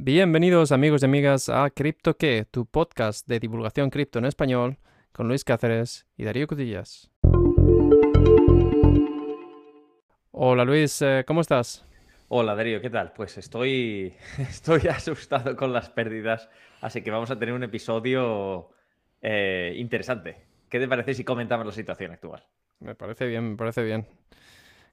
Bienvenidos amigos y amigas a CriptoQué, tu podcast de divulgación cripto en español con Luis Cáceres y Darío Cutillas. Hola Luis, ¿cómo estás? Hola Darío, ¿qué tal? Pues estoy asustado con las pérdidas, así que vamos a tener un episodio interesante. ¿Qué te parece si comentamos la situación actual? Me parece bien.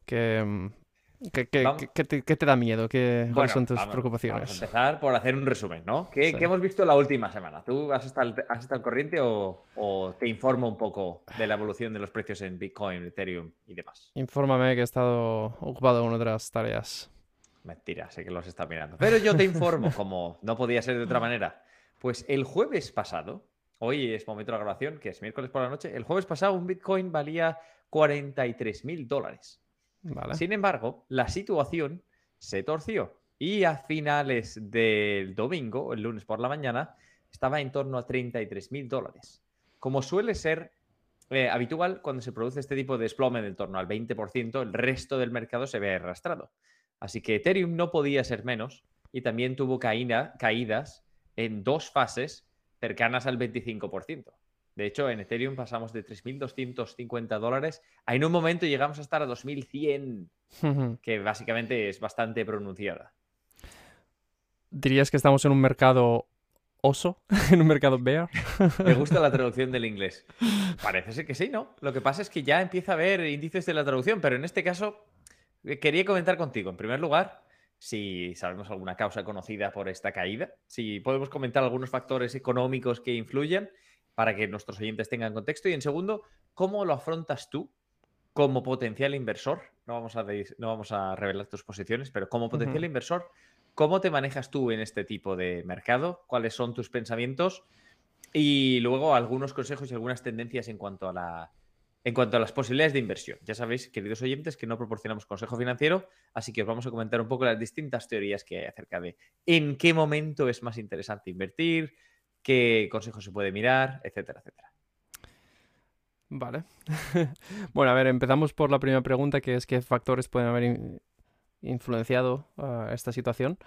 ¿Qué te da miedo? ¿Cuáles son tus preocupaciones? Vamos a empezar por hacer un resumen, ¿no? ¿Qué hemos visto la última semana? ¿Tú has estado al corriente o te informo un poco de la evolución de los precios en Bitcoin, Ethereum y demás? Infórmame, que he estado ocupado con otras tareas. Mentira, sé que los estás mirando. Pero yo te informo, como no podía ser de otra manera. Pues el jueves pasado, hoy es momento de la grabación, que es miércoles por la noche, el jueves pasado un Bitcoin valía $43,000. Vale. Sin embargo, la situación se torció y a finales del domingo, el lunes por la mañana, estaba en torno a $33,000. Como suele ser habitual, cuando se produce este tipo de desplome en torno al 20%, el resto del mercado se ve arrastrado. Así que Ethereum no podía ser menos y también tuvo caídas en dos fases cercanas al 25%. De hecho, en Ethereum pasamos de $3,250 a, en un momento, llegamos a estar a 2,100, que básicamente es bastante pronunciada. ¿Dirías que estamos en un mercado oso? ¿En un mercado bear? Me gusta la traducción del inglés. Parece ser que sí, ¿no? Lo que pasa es que ya empieza a haber indicios de la traducción, pero en este caso quería comentar contigo, en primer lugar, si sabemos alguna causa conocida por esta caída, si podemos comentar algunos factores económicos que influyan, para que nuestros oyentes tengan contexto. Y en segundo, ¿cómo lo afrontas tú como potencial inversor? No vamos a revelar tus posiciones, pero como potencial inversor, ¿cómo te manejas tú en este tipo de mercado? ¿Cuáles son tus pensamientos? Y luego algunos consejos y algunas tendencias en cuanto a las posibilidades de inversión. Ya sabéis, queridos oyentes, que no proporcionamos consejo financiero, así que os vamos a comentar un poco las distintas teorías que hay acerca de en qué momento es más interesante invertir, qué consejos se puede mirar, etcétera, etcétera. Vale. Bueno, a ver, empezamos por la primera pregunta, que es qué factores pueden haber influenciado esta situación.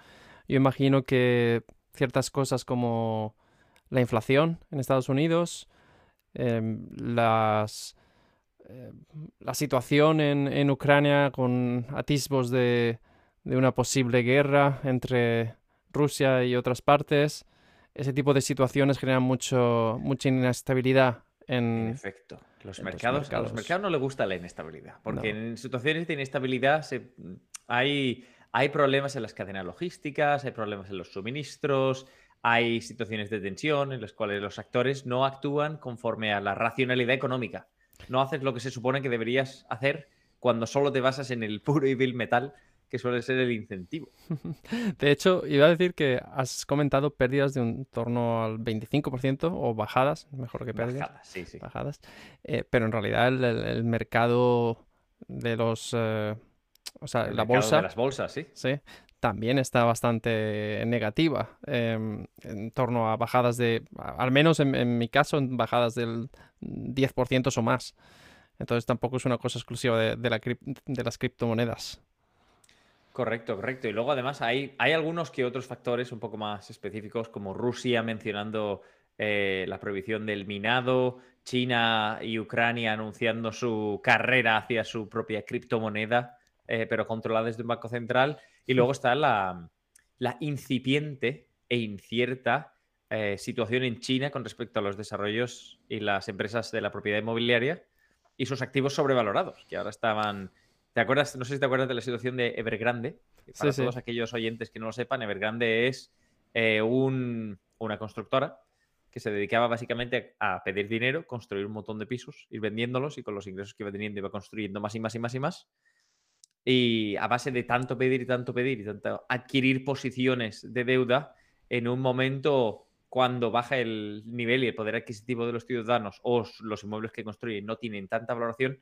Yo imagino que ciertas cosas como la inflación en Estados Unidos, la situación en Ucrania con atisbos de una posible guerra entre Rusia y otras partes. Ese tipo de situaciones generan mucha inestabilidad en efecto. A los mercados no les gusta la inestabilidad, porque en situaciones de inestabilidad hay problemas en las cadenas logísticas, hay problemas en los suministros, hay situaciones de tensión en las cuales los actores no actúan conforme a la racionalidad económica. No haces lo que se supone que deberías hacer cuando solo te basas en el puro y vil metal, que suele ser el incentivo. De hecho, iba a decir que has comentado pérdidas de en torno al 25% o bajadas, mejor que pérdidas. Bajadas, sí. Bajadas. Pero en realidad el mercado de los... la bolsa... de las bolsas, sí. Sí, también está bastante negativa. En torno a bajadas de... Al menos en mi caso, en bajadas del 10% o más. Entonces tampoco es una cosa exclusiva de las criptomonedas. Correcto. Y luego además hay algunos que otros factores un poco más específicos, como Rusia mencionando la prohibición del minado, China y Ucrania anunciando su carrera hacia su propia criptomoneda, pero controlada desde un banco central. Y luego está la incipiente e incierta situación en China con respecto a los desarrollos y las empresas de la propiedad inmobiliaria y sus activos sobrevalorados, que ahora estaban... ¿Te acuerdas? No sé si te acuerdas de la situación de Evergrande. Para todos aquellos oyentes que no lo sepan, Evergrande es una constructora que se dedicaba básicamente a pedir dinero, construir un montón de pisos, ir vendiéndolos, y con los ingresos que iba teniendo iba construyendo más. Y a base de tanto pedir y tanto adquirir posiciones de deuda, en un momento cuando baja el nivel y el poder adquisitivo de los ciudadanos, o los inmuebles que construyen no tienen tanta valoración,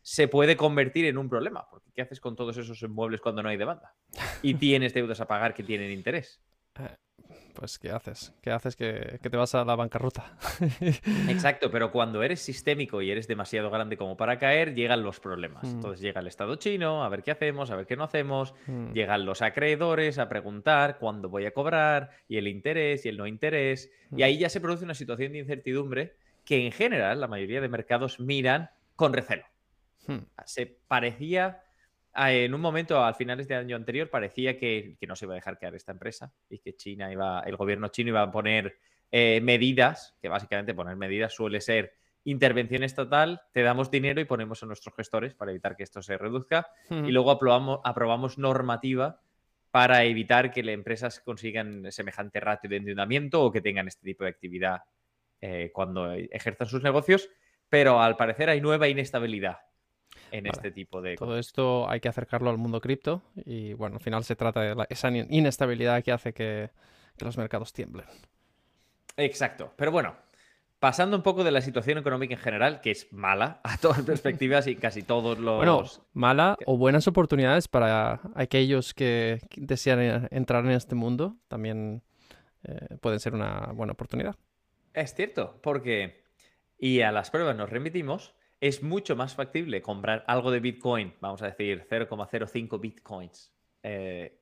se puede convertir en un problema, porque ¿qué haces con todos esos inmuebles cuando no hay demanda? Y tienes deudas a pagar que tienen interés. pues ¿qué haces? ¿Qué haces que te vas a la bancarrota? Exacto, pero cuando eres sistémico y eres demasiado grande como para caer, llegan los problemas. Entonces llega el Estado chino, a ver qué hacemos, a ver qué no hacemos, llegan los acreedores a preguntar cuándo voy a cobrar, y el interés, y el no interés, y ahí ya se produce una situación de incertidumbre que en general la mayoría de mercados miran con recelo. Se parecía... En un momento, al finales del año anterior, parecía que no se iba a dejar caer esta empresa y que China iba, el gobierno chino iba a poner medidas, que básicamente poner medidas suele ser intervención estatal, te damos dinero y ponemos a nuestros gestores para evitar que esto se reduzca, y luego aprobamos normativa para evitar que las empresas consigan semejante ratio de endeudamiento o que tengan este tipo de actividad cuando ejerzan sus negocios, pero al parecer hay nueva inestabilidad en este tipo de... Todo esto hay que acercarlo al mundo cripto y, bueno, al final se trata de esa inestabilidad que hace que los mercados tiemblen. Exacto. Pero bueno, pasando un poco de la situación económica en general, que es mala a todas perspectivas y casi todos los... Bueno, mala o buenas oportunidades para aquellos que desean entrar en este mundo, también pueden ser una buena oportunidad. Es cierto, porque... Y a las pruebas nos remitimos... Es mucho más factible comprar algo de Bitcoin, vamos a decir 0,05 Bitcoins,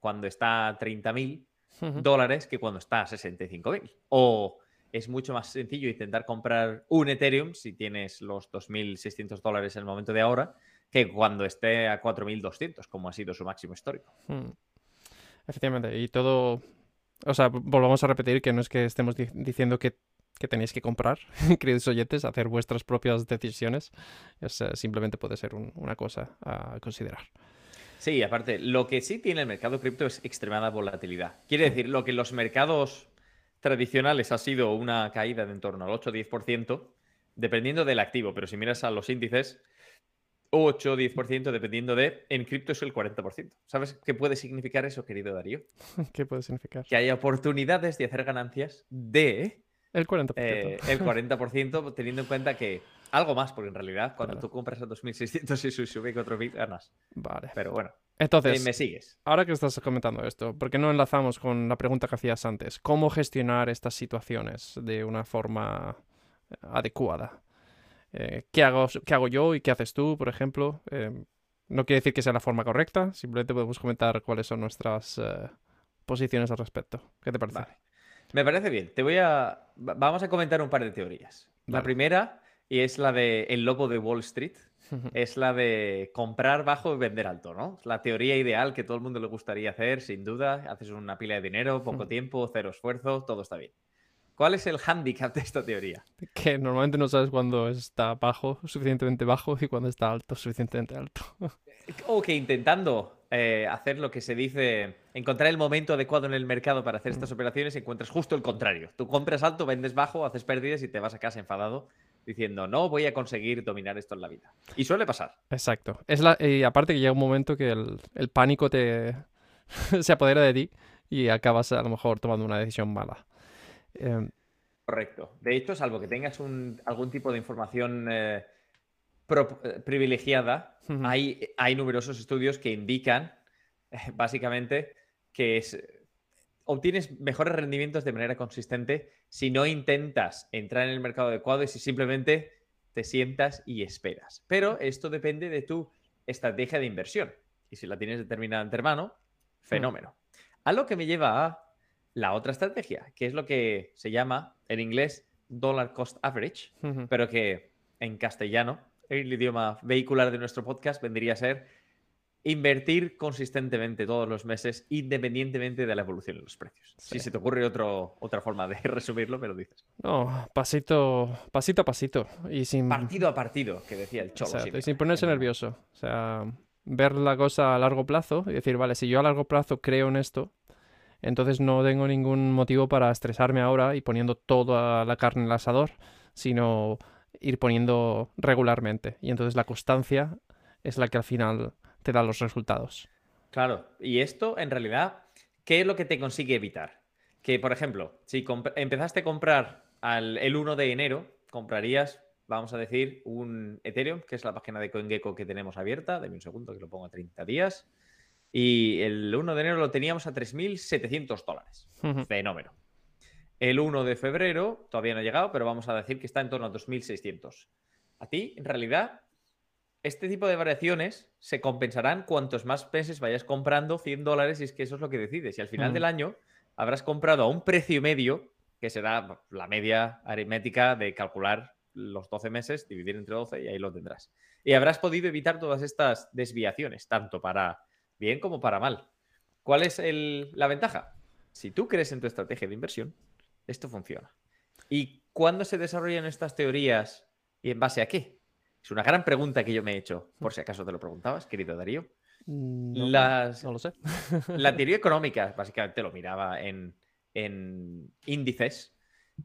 cuando está a $30,000 que cuando está a $65,000. O es mucho más sencillo intentar comprar un Ethereum si tienes los $2,600 en el momento de ahora que cuando esté a $4,200, como ha sido su máximo histórico. Efectivamente, y todo... O sea, volvamos a repetir que no es que estemos diciendo que tenéis que comprar, queridos oyentes, hacer vuestras propias decisiones. Es, simplemente puede ser una cosa a considerar. Sí, aparte, lo que sí tiene el mercado cripto es extremada volatilidad. Quiere decir, lo que los mercados tradicionales ha sido una caída de en torno al 8-10%, dependiendo del activo, pero si miras a los índices, 8-10%, dependiendo de... En cripto es el 40%. ¿Sabes qué puede significar eso, querido Darío? ¿Qué puede significar? Que hay oportunidades de hacer ganancias de... El 40%. El 40%, teniendo en cuenta que algo más, porque en realidad cuando tú compras a 2.600 y sube 4.000, ganas. Vale. Pero bueno, entonces me sigues. Ahora que estás comentando esto, ¿por qué no enlazamos con la pregunta que hacías antes? ¿Cómo gestionar estas situaciones de una forma adecuada? ¿Qué hago yo y qué haces tú, por ejemplo? No quiere decir que sea la forma correcta, simplemente podemos comentar cuáles son nuestras posiciones al respecto. ¿Qué te parece? Vale. Me parece bien. Vamos a comentar un par de teorías. Vale. La primera, y es la de el lobo de Wall Street, es la de comprar bajo y vender alto, ¿no? La teoría ideal que todo el mundo le gustaría hacer, sin duda. Haces una pila de dinero, poco tiempo, cero esfuerzo, todo está bien. ¿Cuál es el hándicap de esta teoría? Que normalmente no sabes cuándo está bajo, suficientemente bajo, y cuándo está alto, suficientemente alto. O que intentando hacer lo que se dice, encontrar el momento adecuado en el mercado para hacer estas operaciones, encuentras justo el contrario. Tú compras alto, vendes bajo, haces pérdidas y te vas a casa enfadado diciendo no voy a conseguir dominar esto en la vida. Y suele pasar. Exacto. Y aparte que llega un momento que el pánico te se apodera de ti y acabas a lo mejor tomando una decisión mala. Correcto. De hecho, salvo que tengas algún tipo de información privilegiada, hay numerosos estudios que indican, básicamente, que obtienes mejores rendimientos de manera consistente si no intentas entrar en el mercado adecuado y si simplemente te sientas y esperas. Pero esto depende de tu estrategia de inversión. Y si la tienes determinada en tu mano, fenómeno. A lo que me lleva a la otra estrategia, que es lo que se llama en inglés dollar cost average, pero que en castellano, el idioma vehicular de nuestro podcast, vendría a ser invertir consistentemente todos los meses independientemente de la evolución de los precios. Sí. Si se te ocurre otra forma de resumirlo, me lo dices. No, pasito a pasito. Y sin... Partido a partido, que decía el Cholo. Exacto, y sin ponerse nervioso. O sea, ver la cosa a largo plazo y decir, vale, si yo a largo plazo creo en esto, entonces no tengo ningún motivo para estresarme ahora y poniendo toda la carne en el asador, sino ir poniendo regularmente. Y entonces la constancia es la que al final te da los resultados. Claro. Y esto, en realidad, ¿qué es lo que te consigue evitar? Que, por ejemplo, si empezaste a comprar el 1 de enero, comprarías, vamos a decir, un Ethereum, que es la página de CoinGecko que tenemos abierta. Dame un segundo que lo pongo a 30 días. Y el 1 de enero lo teníamos a $3.700. Fenómeno. El 1 de febrero, todavía no ha llegado, pero vamos a decir que está en torno a 2.600. A ti, en realidad, este tipo de variaciones se compensarán cuantos más meses vayas comprando $100, y es que eso es lo que decides. Y al final del año habrás comprado a un precio medio, que será la media aritmética de calcular los 12 meses, dividir entre 12 y ahí lo tendrás. Y habrás podido evitar todas estas desviaciones, tanto para bien como para mal. ¿Cuál es la ventaja? Si tú crees en tu estrategia de inversión, esto funciona. ¿Y cuándo se desarrollan estas teorías y en base a qué? Es una gran pregunta que yo me he hecho, por si acaso te lo preguntabas, querido Darío. No lo sé. La teoría económica, básicamente lo miraba en índices,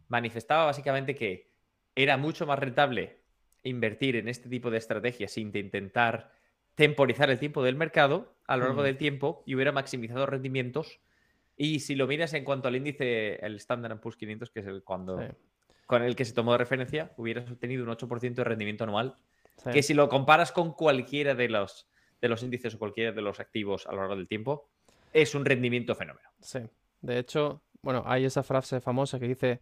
manifestaba básicamente que era mucho más rentable invertir en este tipo de estrategias sin intentar temporizar el tiempo del mercado a lo largo del tiempo y hubiera maximizado rendimientos. Y si lo miras en cuanto al índice, el Standard & Poor's 500, que es con el que se tomó de referencia, hubieras obtenido un 8% de rendimiento anual. Sí. Que si lo comparas con cualquiera de los índices o cualquiera de los activos a lo largo del tiempo, es un rendimiento fenómeno. Sí. De hecho, bueno, hay esa frase famosa que dice: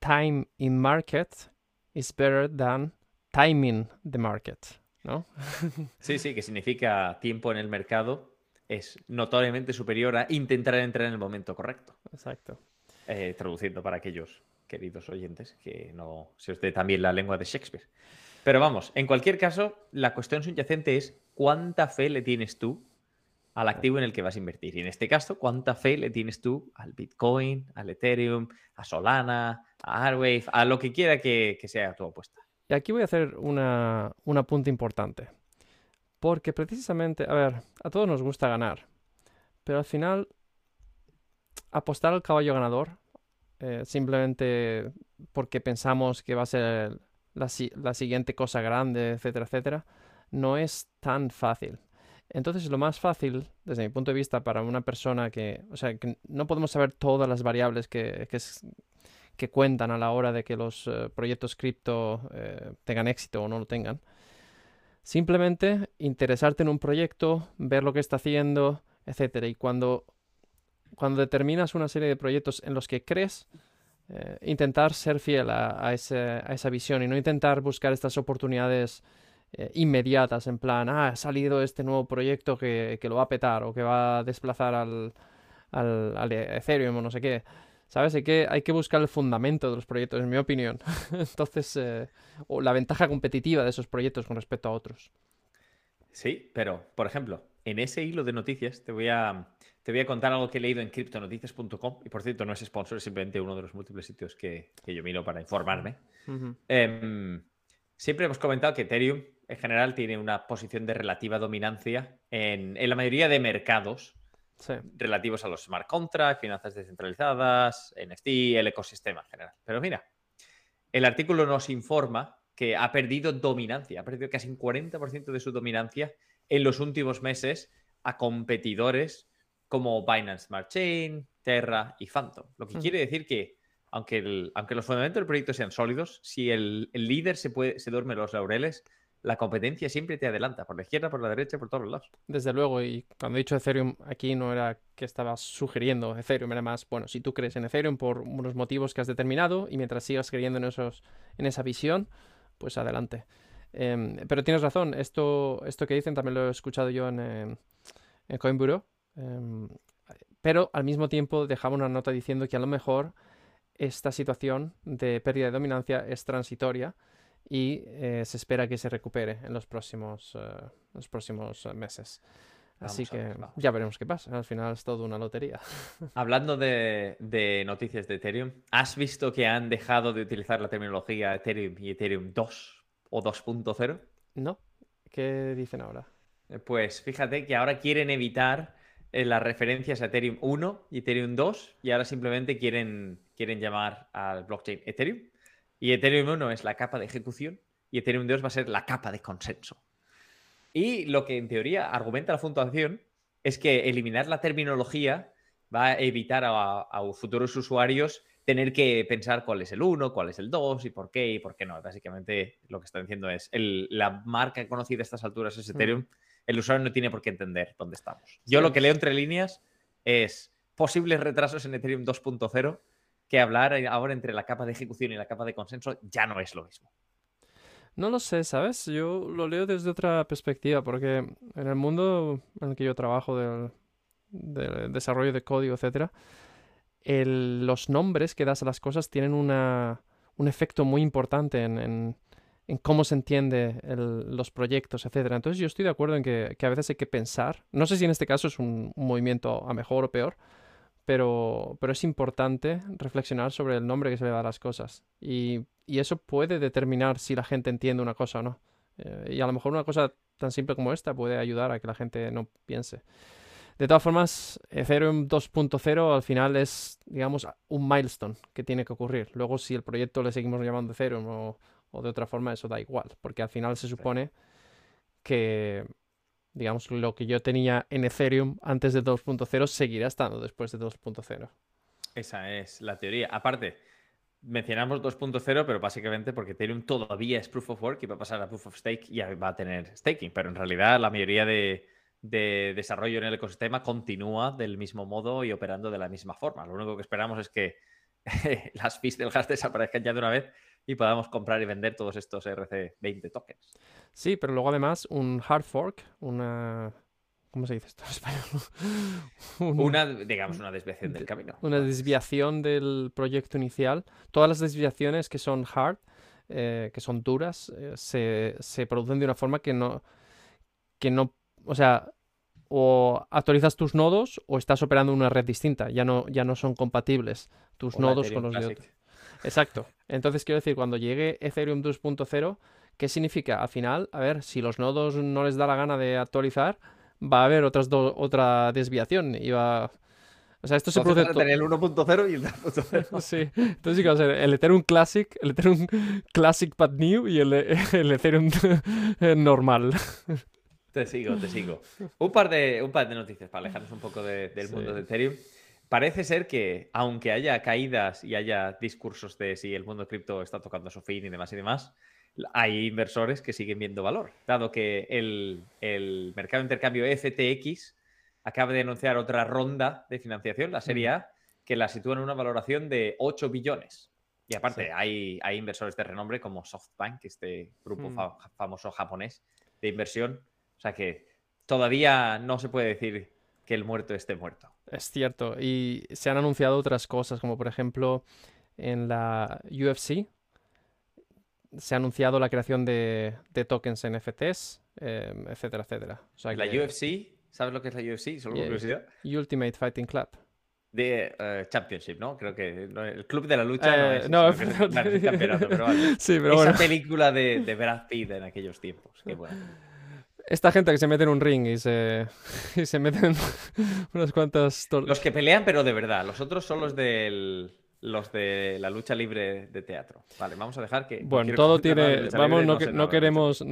time in market is better than timing the market, ¿no? Sí, sí, que significa tiempo en el mercado es notoriamente superior a intentar entrar en el momento correcto. Exacto. Traduciendo para aquellos queridos oyentes que no se os dé también la lengua de Shakespeare. Pero vamos, en cualquier caso, la cuestión subyacente es cuánta fe le tienes tú al activo en el que vas a invertir. Y en este caso, ¿cuánta fe le tienes tú al Bitcoin, al Ethereum, a Solana, a Arwave, a lo que quiera que sea tu apuesta? Y aquí voy a hacer un apunte importante. Porque precisamente, a ver, a todos nos gusta ganar. Pero al final, apostar al caballo ganador, simplemente porque pensamos que va a ser la siguiente cosa grande, etcétera, etcétera, no es tan fácil. Entonces, lo más fácil, desde mi punto de vista, para una persona que... O sea, que no podemos saber todas las variables que cuentan a la hora de que los proyectos cripto tengan éxito o no lo tengan. Simplemente interesarte en un proyecto, ver lo que está haciendo, etcétera. Y cuando determinas una serie de proyectos en los que crees, intentar ser fiel a esa visión y no intentar buscar estas oportunidades inmediatas, en plan, ha salido este nuevo proyecto que lo va a petar o que va a desplazar al Ethereum o no sé qué, ¿sabes? Hay que buscar el fundamento de los proyectos, en mi opinión. Entonces, o la ventaja competitiva de esos proyectos con respecto a otros. Sí, pero, por ejemplo, en ese hilo de noticias te voy a contar algo que he leído en criptonoticias.com, y por cierto, no es sponsor, es simplemente uno de los múltiples sitios que yo miro para informarme. Siempre hemos comentado que Ethereum en general tiene una posición de relativa dominancia en la mayoría de mercados relativos a los smart contracts, finanzas descentralizadas, NFT, el ecosistema en general. Pero mira, el artículo nos informa que ha perdido dominancia, ha perdido casi un 40% de su dominancia en los últimos meses a competidores como Binance Smart Chain, Terra y Fantom. Lo que quiere decir que aunque los fundamentos del proyecto sean sólidos, si el líder se duerme los laureles, la competencia siempre te adelanta, por la izquierda, por la derecha, por todos los lados. Desde luego, y cuando he dicho Ethereum, aquí no era que estaba sugiriendo Ethereum, era más, bueno, si tú crees en Ethereum por unos motivos que has determinado y mientras sigas creyendo en esa visión, pues adelante. Pero tienes razón, esto que dicen también lo he escuchado yo en Coin Bureau, pero al mismo tiempo dejaba una nota diciendo que a lo mejor esta situación de pérdida de dominancia es transitoria y se espera que se recupere en los próximos meses. Así que ya veremos qué pasa. Al final es todo una lotería. Hablando de noticias de Ethereum, ¿has visto que han dejado de utilizar la terminología Ethereum y Ethereum 2 o 2.0? No. ¿Qué dicen ahora? Pues fíjate que ahora quieren evitar las referencias a Ethereum 1 y Ethereum 2 y ahora simplemente quieren llamar al blockchain Ethereum. Y Ethereum 1 es la capa de ejecución y Ethereum 2 va a ser la capa de consenso. Y lo que en teoría argumenta la fundación es que eliminar la terminología va a evitar a futuros usuarios tener que pensar cuál es el 1, cuál es el 2 y por qué no. Básicamente lo que están diciendo es la marca conocida a estas alturas es Ethereum. El usuario no tiene por qué entender dónde estamos. Yo lo que leo entre líneas es posibles retrasos en Ethereum 2.0 que hablar ahora entre la capa de ejecución y la capa de consenso ya no es lo mismo. No lo sé, ¿sabes? Yo lo leo desde otra perspectiva, porque en el mundo en el que yo trabajo del desarrollo de código, etc., los nombres que das a las cosas tienen un efecto muy importante en cómo se entiende los proyectos, etc. Entonces yo estoy de acuerdo en que a veces hay que pensar. No sé si en este caso es un movimiento a mejor o peor, pero es importante reflexionar sobre el nombre que se le da a las cosas. Y eso puede determinar si la gente entiende una cosa o no. Y a lo mejor una cosa tan simple como esta puede ayudar a que la gente no piense. De todas formas, Ethereum 2.0 al final es, digamos, un milestone que tiene que ocurrir. Luego, si el proyecto le seguimos llamando Ethereum o de otra forma, eso da igual. Porque al final se supone que, digamos, lo que yo tenía en Ethereum antes de 2.0 seguirá estando después de 2.0. Esa es la teoría. Aparte, mencionamos 2.0, pero básicamente porque Ethereum todavía es Proof of Work y va a pasar a Proof of Stake y va a tener staking. Pero en realidad la mayoría de desarrollo en el ecosistema continúa del mismo modo y operando de la misma forma. Lo único que esperamos es que las fees del gas desaparezcan ya de una vez y podamos comprar y vender todos estos ERC20 tokens. Sí, pero luego además un hard fork, una... ¿Cómo se dice esto en español? Digamos, una desviación del camino. Una desviación del proyecto inicial. Todas las desviaciones que son hard, que son duras, se producen de una forma que no... O sea, o actualizas tus nodos o estás operando en una red distinta. Ya no son compatibles tus nodos con los de otros. Exacto. Entonces, quiero decir, cuando llegue Ethereum 2.0, ¿qué significa? Al final, a ver, si los nodos no les da la gana de actualizar, va a haber otra desviación y va... O sea, esto se produce... Tener el 1.0 y el 2.0. Sí. Entonces sí que va a ser el Ethereum Classic, el Ethereum Classic but New y el Ethereum normal. Te sigo. Un par de noticias para alejarnos un poco del mundo de Ethereum. Parece ser que, aunque haya caídas y haya discursos de si el mundo cripto está tocando su fin y demás... Hay inversores que siguen viendo valor, dado que el mercado de intercambio FTX acaba de anunciar otra ronda de financiación, la serie A, que la sitúa en una valoración de 8 billones. Y aparte hay inversores de renombre como Softbank, este grupo famoso japonés de inversión. O sea que todavía no se puede decir que el muerto esté muerto. Es cierto. Y se han anunciado otras cosas, como por ejemplo en la UFC, se ha anunciado la creación de tokens NFTs, etcétera, etcétera. O sea, la UFC, ¿sabes lo que es la UFC? Solo por curiosidad. Ultimate Fighting Club. De Championship, ¿no? Creo que el club de la lucha no es campeonato, pero vale. Sí, pero esa película de Brad Pitt en aquellos tiempos. Qué bueno. Esta gente que se mete en un ring y se meten unas cuantas... Los que pelean, pero de verdad. Los otros son los de la lucha libre de teatro. Vale, vamos a dejar que... Bueno, todo tiene... Vamos, no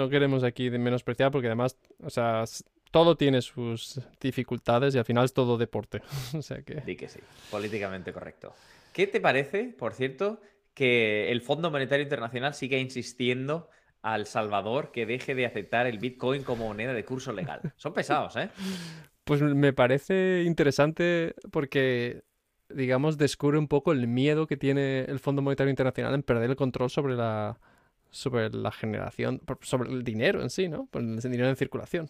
queremos aquí menospreciar, porque además, o sea, todo tiene sus dificultades y al final es todo deporte. O sea que... Sí que sí, políticamente correcto. ¿Qué te parece, por cierto, que el Fondo Monetario Internacional siga insistiendo a El Salvador que deje de aceptar el Bitcoin como moneda de curso legal? Son pesados, ¿eh? Pues me parece interesante porque... digamos, descubre un poco el miedo que tiene el Fondo Monetario Internacional en perder el control sobre la generación, sobre el dinero en sí, ¿no? El dinero en circulación.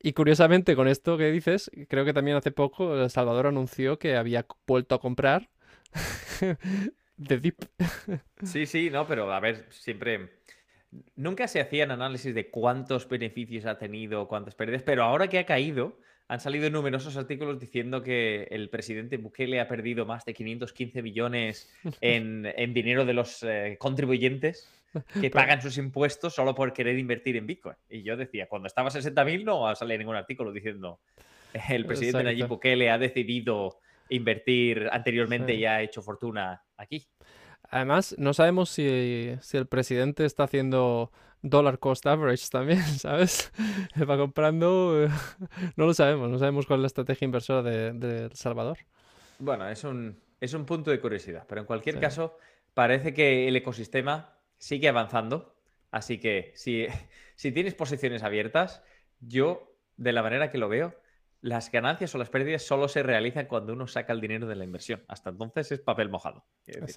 Y curiosamente, con esto que dices, creo que también hace poco El Salvador anunció que había vuelto a comprar de Deep. Sí, no, pero a ver, siempre... Nunca se hacían análisis de cuántos beneficios ha tenido, cuántas pérdidas, pero ahora que ha caído... Han salido numerosos artículos diciendo que el presidente Bukele ha perdido más de 515 billones en dinero de los contribuyentes que pagan sus impuestos solo por querer invertir en Bitcoin. Y yo decía, cuando estaba a 60.000 no salía ningún artículo diciendo el presidente Nayib Bukele ha decidido invertir anteriormente y ha hecho fortuna aquí. Además, no sabemos si el presidente está haciendo... dollar cost average también, ¿sabes? Va comprando... No lo sabemos, no sabemos cuál es la estrategia inversora de El Salvador. Bueno, es un punto de curiosidad, pero en cualquier caso parece que el ecosistema sigue avanzando, así que si tienes posiciones abiertas, yo, de la manera que lo veo, las ganancias o las pérdidas solo se realizan cuando uno saca el dinero de la inversión. Hasta entonces es papel mojado.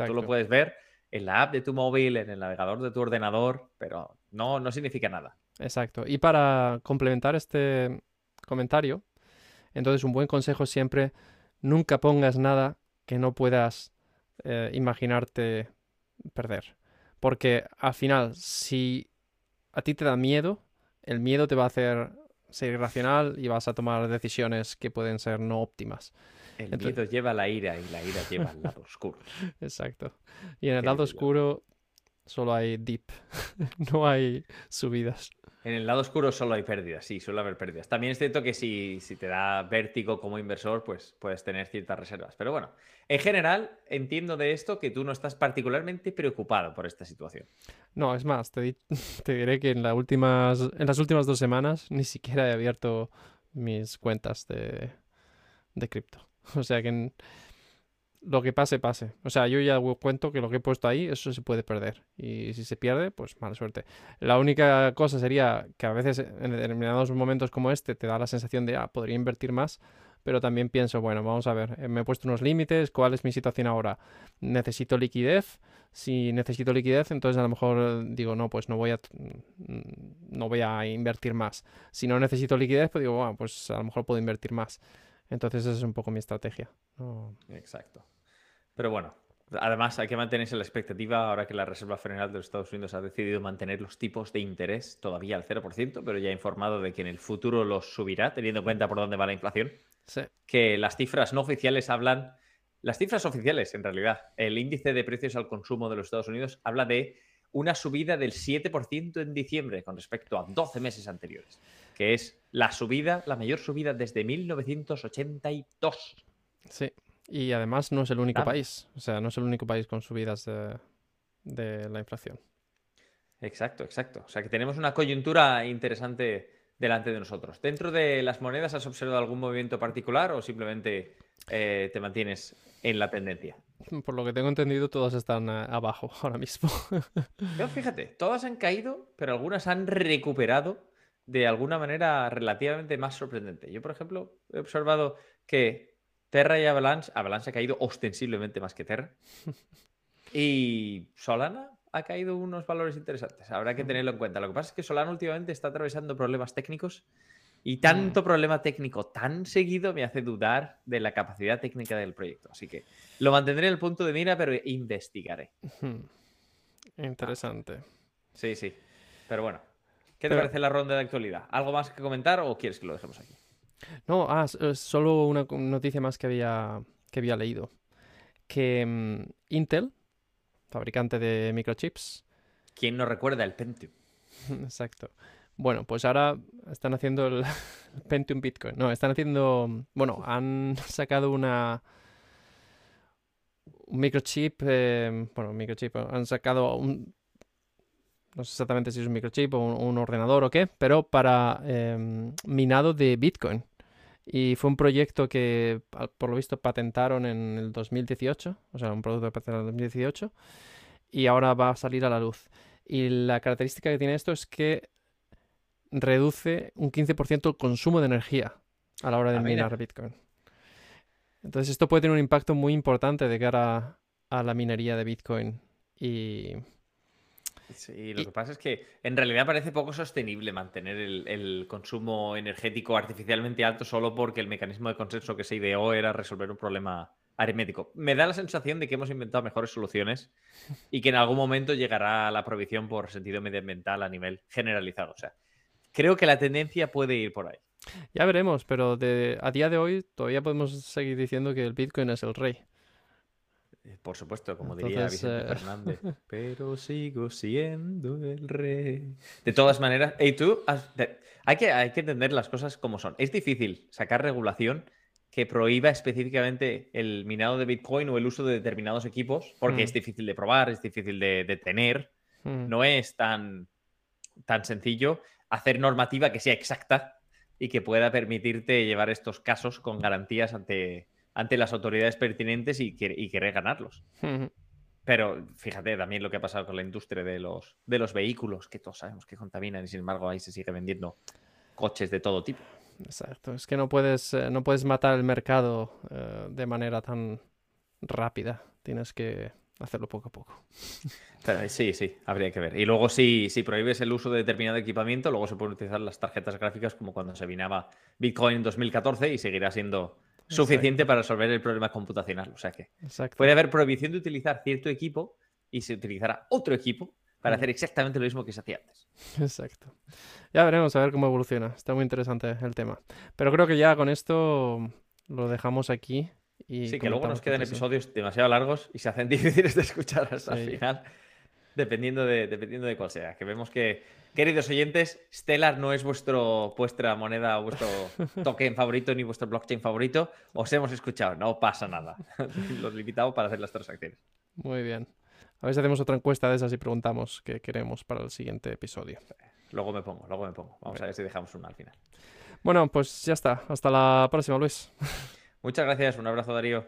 Tú lo puedes ver en la app de tu móvil, en el navegador de tu ordenador, pero no significa nada. Exacto. Y para complementar este comentario, entonces un buen consejo siempre, nunca pongas nada que no puedas imaginarte perder. Porque al final, si a ti te da miedo, el miedo te va a hacer ser irracional y vas a tomar decisiones que pueden ser no óptimas. El miedo lleva a la ira y la ira lleva al lado oscuro. Exacto. Y en el lado oscuro solo hay dip, no hay subidas. En el lado oscuro solo hay pérdidas, sí, suele haber pérdidas. También es cierto que si te da vértigo como inversor, pues puedes tener ciertas reservas. Pero bueno, en general entiendo de esto que tú no estás particularmente preocupado por esta situación. No, es más, te diré que en las últimas 2 semanas ni siquiera he abierto mis cuentas de cripto. O sea que lo que pase, pase. O sea, yo ya cuento que lo que he puesto ahí, eso se puede perder. Y si se pierde, pues mala suerte. La única cosa sería que a veces en determinados momentos como este te da la sensación de, podría invertir más. Pero también pienso, bueno, vamos a ver, me he puesto unos límites, ¿cuál es mi situación ahora? ¿Necesito liquidez? Si necesito liquidez, entonces a lo mejor digo, no, pues no voy a invertir más. Si no necesito liquidez, pues digo, bueno, pues a lo mejor puedo invertir más. Entonces esa es un poco mi estrategia. Exacto. Pero bueno, además hay que mantenerse la expectativa ahora que la Reserva Federal de los Estados Unidos ha decidido mantener los tipos de interés todavía al 0%, pero ya ha informado de que en el futuro los subirá, teniendo en cuenta por dónde va la inflación. Sí. Que las cifras no oficiales hablan... Las cifras oficiales, en realidad, el índice de precios al consumo de los Estados Unidos habla de una subida del 7% en diciembre con respecto a 12 meses anteriores, que es la mayor subida desde 1982. Sí, y además no es el único país. O sea, no es el único país con subidas de la inflación. Exacto, exacto. O sea, que tenemos una coyuntura interesante delante de nosotros. ¿Dentro de las monedas has observado algún movimiento particular o simplemente te mantienes en la tendencia? Por lo que tengo entendido, todas están abajo ahora mismo. Pero fíjate, todas han caído, pero algunas han recuperado de alguna manera relativamente más sorprendente. Yo, por ejemplo, he observado que Terra y Avalanche ha caído ostensiblemente más que Terra. Y Solana ha caído unos valores interesantes. Habrá que tenerlo en cuenta. Lo que pasa es que Solana últimamente está atravesando problemas técnicos y tanto problema técnico tan seguido me hace dudar de la capacidad técnica del proyecto. Así que lo mantendré en el punto de mira, pero investigaré. Interesante. Sí, sí. Pero bueno. ¿Qué te parece la ronda de actualidad? ¿Algo más que comentar o quieres que lo dejemos aquí? No, solo una noticia más que había leído. Que Intel, fabricante de microchips... ¿Quién no recuerda el Pentium? Exacto. Bueno, pues ahora están haciendo el Pentium Bitcoin. No, están haciendo... Bueno, han sacado un microchip... han sacado un... No sé exactamente si es un microchip o un ordenador o qué, pero para minado de Bitcoin. Y fue un proyecto que, por lo visto, patentaron en el 2018. O sea, un producto que patentaron en el 2018. Y ahora va a salir a la luz. Y la característica que tiene esto es que reduce un 15% el consumo de energía a la hora de minar Bitcoin. Entonces, esto puede tener un impacto muy importante de cara a la minería de Bitcoin. Y... Sí, lo que pasa es que en realidad parece poco sostenible mantener el consumo energético artificialmente alto solo porque el mecanismo de consenso que se ideó era resolver un problema aritmético. Me da la sensación de que hemos inventado mejores soluciones y que en algún momento llegará la prohibición por sentido medioambiental a nivel generalizado. O sea, creo que la tendencia puede ir por ahí. Ya veremos, pero a día de hoy todavía podemos seguir diciendo que el Bitcoin es el rey. Por supuesto, como diría Vicente Fernández. Pero sigo siendo el rey. De todas maneras, hay que entender las cosas como son. Es difícil sacar regulación que prohíba específicamente el minado de Bitcoin o el uso de determinados equipos, porque es difícil de probar, es difícil de tener. No es tan sencillo hacer normativa que sea exacta y que pueda permitirte llevar estos casos con garantías ante las autoridades pertinentes y querer ganarlos. Pero fíjate también lo que ha pasado con la industria de los vehículos, que todos sabemos que contaminan y sin embargo ahí se sigue vendiendo coches de todo tipo. Exacto, es que no puedes matar el mercado de manera tan rápida, tienes que hacerlo poco a poco. Sí, sí, habría que ver. Y luego si prohíbes el uso de determinado equipamiento, luego se pueden utilizar las tarjetas gráficas como cuando se minaba Bitcoin en 2014 y seguirá siendo suficiente para resolver el problema computacional. O sea que puede haber prohibición de utilizar cierto equipo y se utilizará otro equipo para hacer exactamente lo mismo que se hacía antes. Exacto. Ya veremos a ver cómo evoluciona. Está muy interesante el tema. Pero creo que ya con esto lo dejamos aquí. Y sí, que luego nos quedan episodios demasiado largos y se hacen difíciles de escuchar hasta el final, dependiendo de cuál sea. Que vemos que, queridos oyentes, Stellar no es vuestra moneda o vuestro token favorito ni vuestro blockchain favorito. Os hemos escuchado, no pasa nada. Los limitamos para hacer las transacciones. Muy bien. A ver si hacemos otra encuesta de esas y preguntamos qué queremos para el siguiente episodio. Luego me pongo. Vamos a ver si dejamos una al final. Bueno, pues ya está. Hasta la próxima, Luis. Muchas gracias. Un abrazo, Darío.